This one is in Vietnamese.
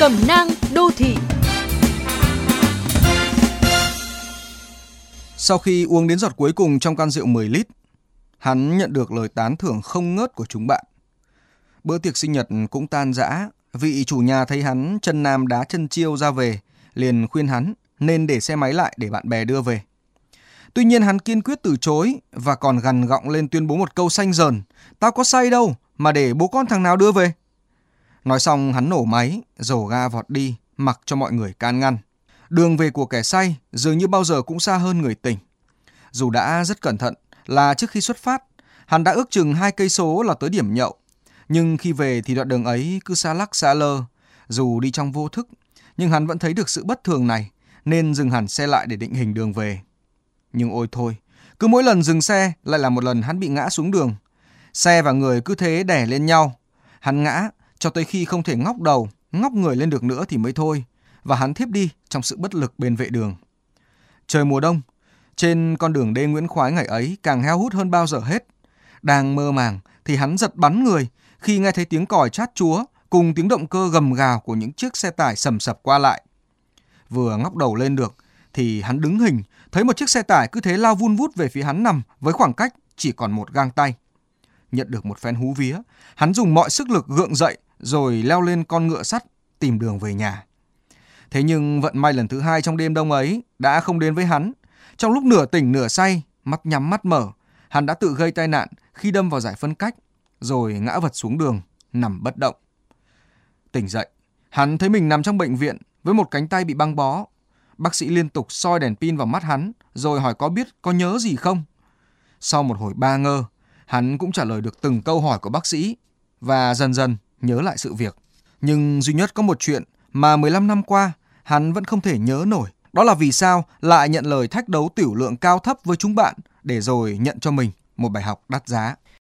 Cẩm nang đô thị. Sau khi uống đến giọt cuối cùng trong can rượu 10 lít, hắn nhận được lời tán thưởng không ngớt của chúng bạn. Bữa tiệc sinh nhật cũng tan rã, vị chủ nhà thấy hắn chân nam đá chân chiêu ra về, liền khuyên hắn nên để xe máy lại để bạn bè đưa về. Tuy nhiên hắn kiên quyết từ chối và còn gằn gọng lên tuyên bố một câu xanh dờn: "Tao có say đâu mà để bố con thằng nào đưa về." Nói xong hắn nổ máy, rổ ga vọt đi, mặc cho mọi người can ngăn. Đường về của kẻ say dường như bao giờ cũng xa hơn người tỉnh. Dù đã rất cẩn thận là trước khi xuất phát, hắn đã ước chừng 2 cây số là tới điểm nhậu. Nhưng khi về thì đoạn đường ấy cứ xa lắc xa lơ. Dù đi trong vô thức, nhưng hắn vẫn thấy được sự bất thường này, nên dừng hẳn xe lại để định hình đường về. Nhưng ôi thôi, cứ mỗi lần dừng xe lại là một lần hắn bị ngã xuống đường. Xe và người cứ thế đè lên nhau. Hắn ngã cho tới khi không thể ngóc đầu, ngóc người lên được nữa thì mới thôi. Và hắn thiếp đi trong sự bất lực bên vệ đường. Trời mùa đông, trên con đường Đê Nguyễn Khoái ngày ấy càng heo hút hơn bao giờ hết. Đang mơ màng thì hắn giật bắn người khi nghe thấy tiếng còi chát chúa cùng tiếng động cơ gầm gào của những chiếc xe tải sầm sập qua lại. Vừa ngóc đầu lên được thì hắn đứng hình, thấy một chiếc xe tải cứ thế lao vun vút về phía hắn nằm với khoảng cách chỉ còn 1 gang tay. Nhận được một phen hú vía, hắn dùng mọi sức lực gượng dậy rồi leo lên con ngựa sắt tìm đường về nhà. Thế nhưng vận may lần thứ 2 trong đêm đông ấy đã không đến với hắn. Trong lúc nửa tỉnh nửa say, mắt nhắm mắt mở, hắn đã tự gây tai nạn khi đâm vào giải phân cách, rồi ngã vật xuống đường, nằm bất động. Tỉnh dậy, hắn thấy mình nằm trong bệnh viện với một cánh tay bị băng bó. Bác sĩ liên tục soi đèn pin vào mắt hắn, rồi hỏi có biết, có nhớ gì không. Sau một hồi ba ngơ, hắn cũng trả lời được từng câu hỏi của bác sĩ và dần dần nhớ lại sự việc. Nhưng duy nhất có một chuyện mà 15 năm qua hắn vẫn không thể nhớ nổi, đó là vì sao lại nhận lời thách đấu tiểu lượng cao thấp với chúng bạn để rồi nhận cho mình một bài học đắt giá.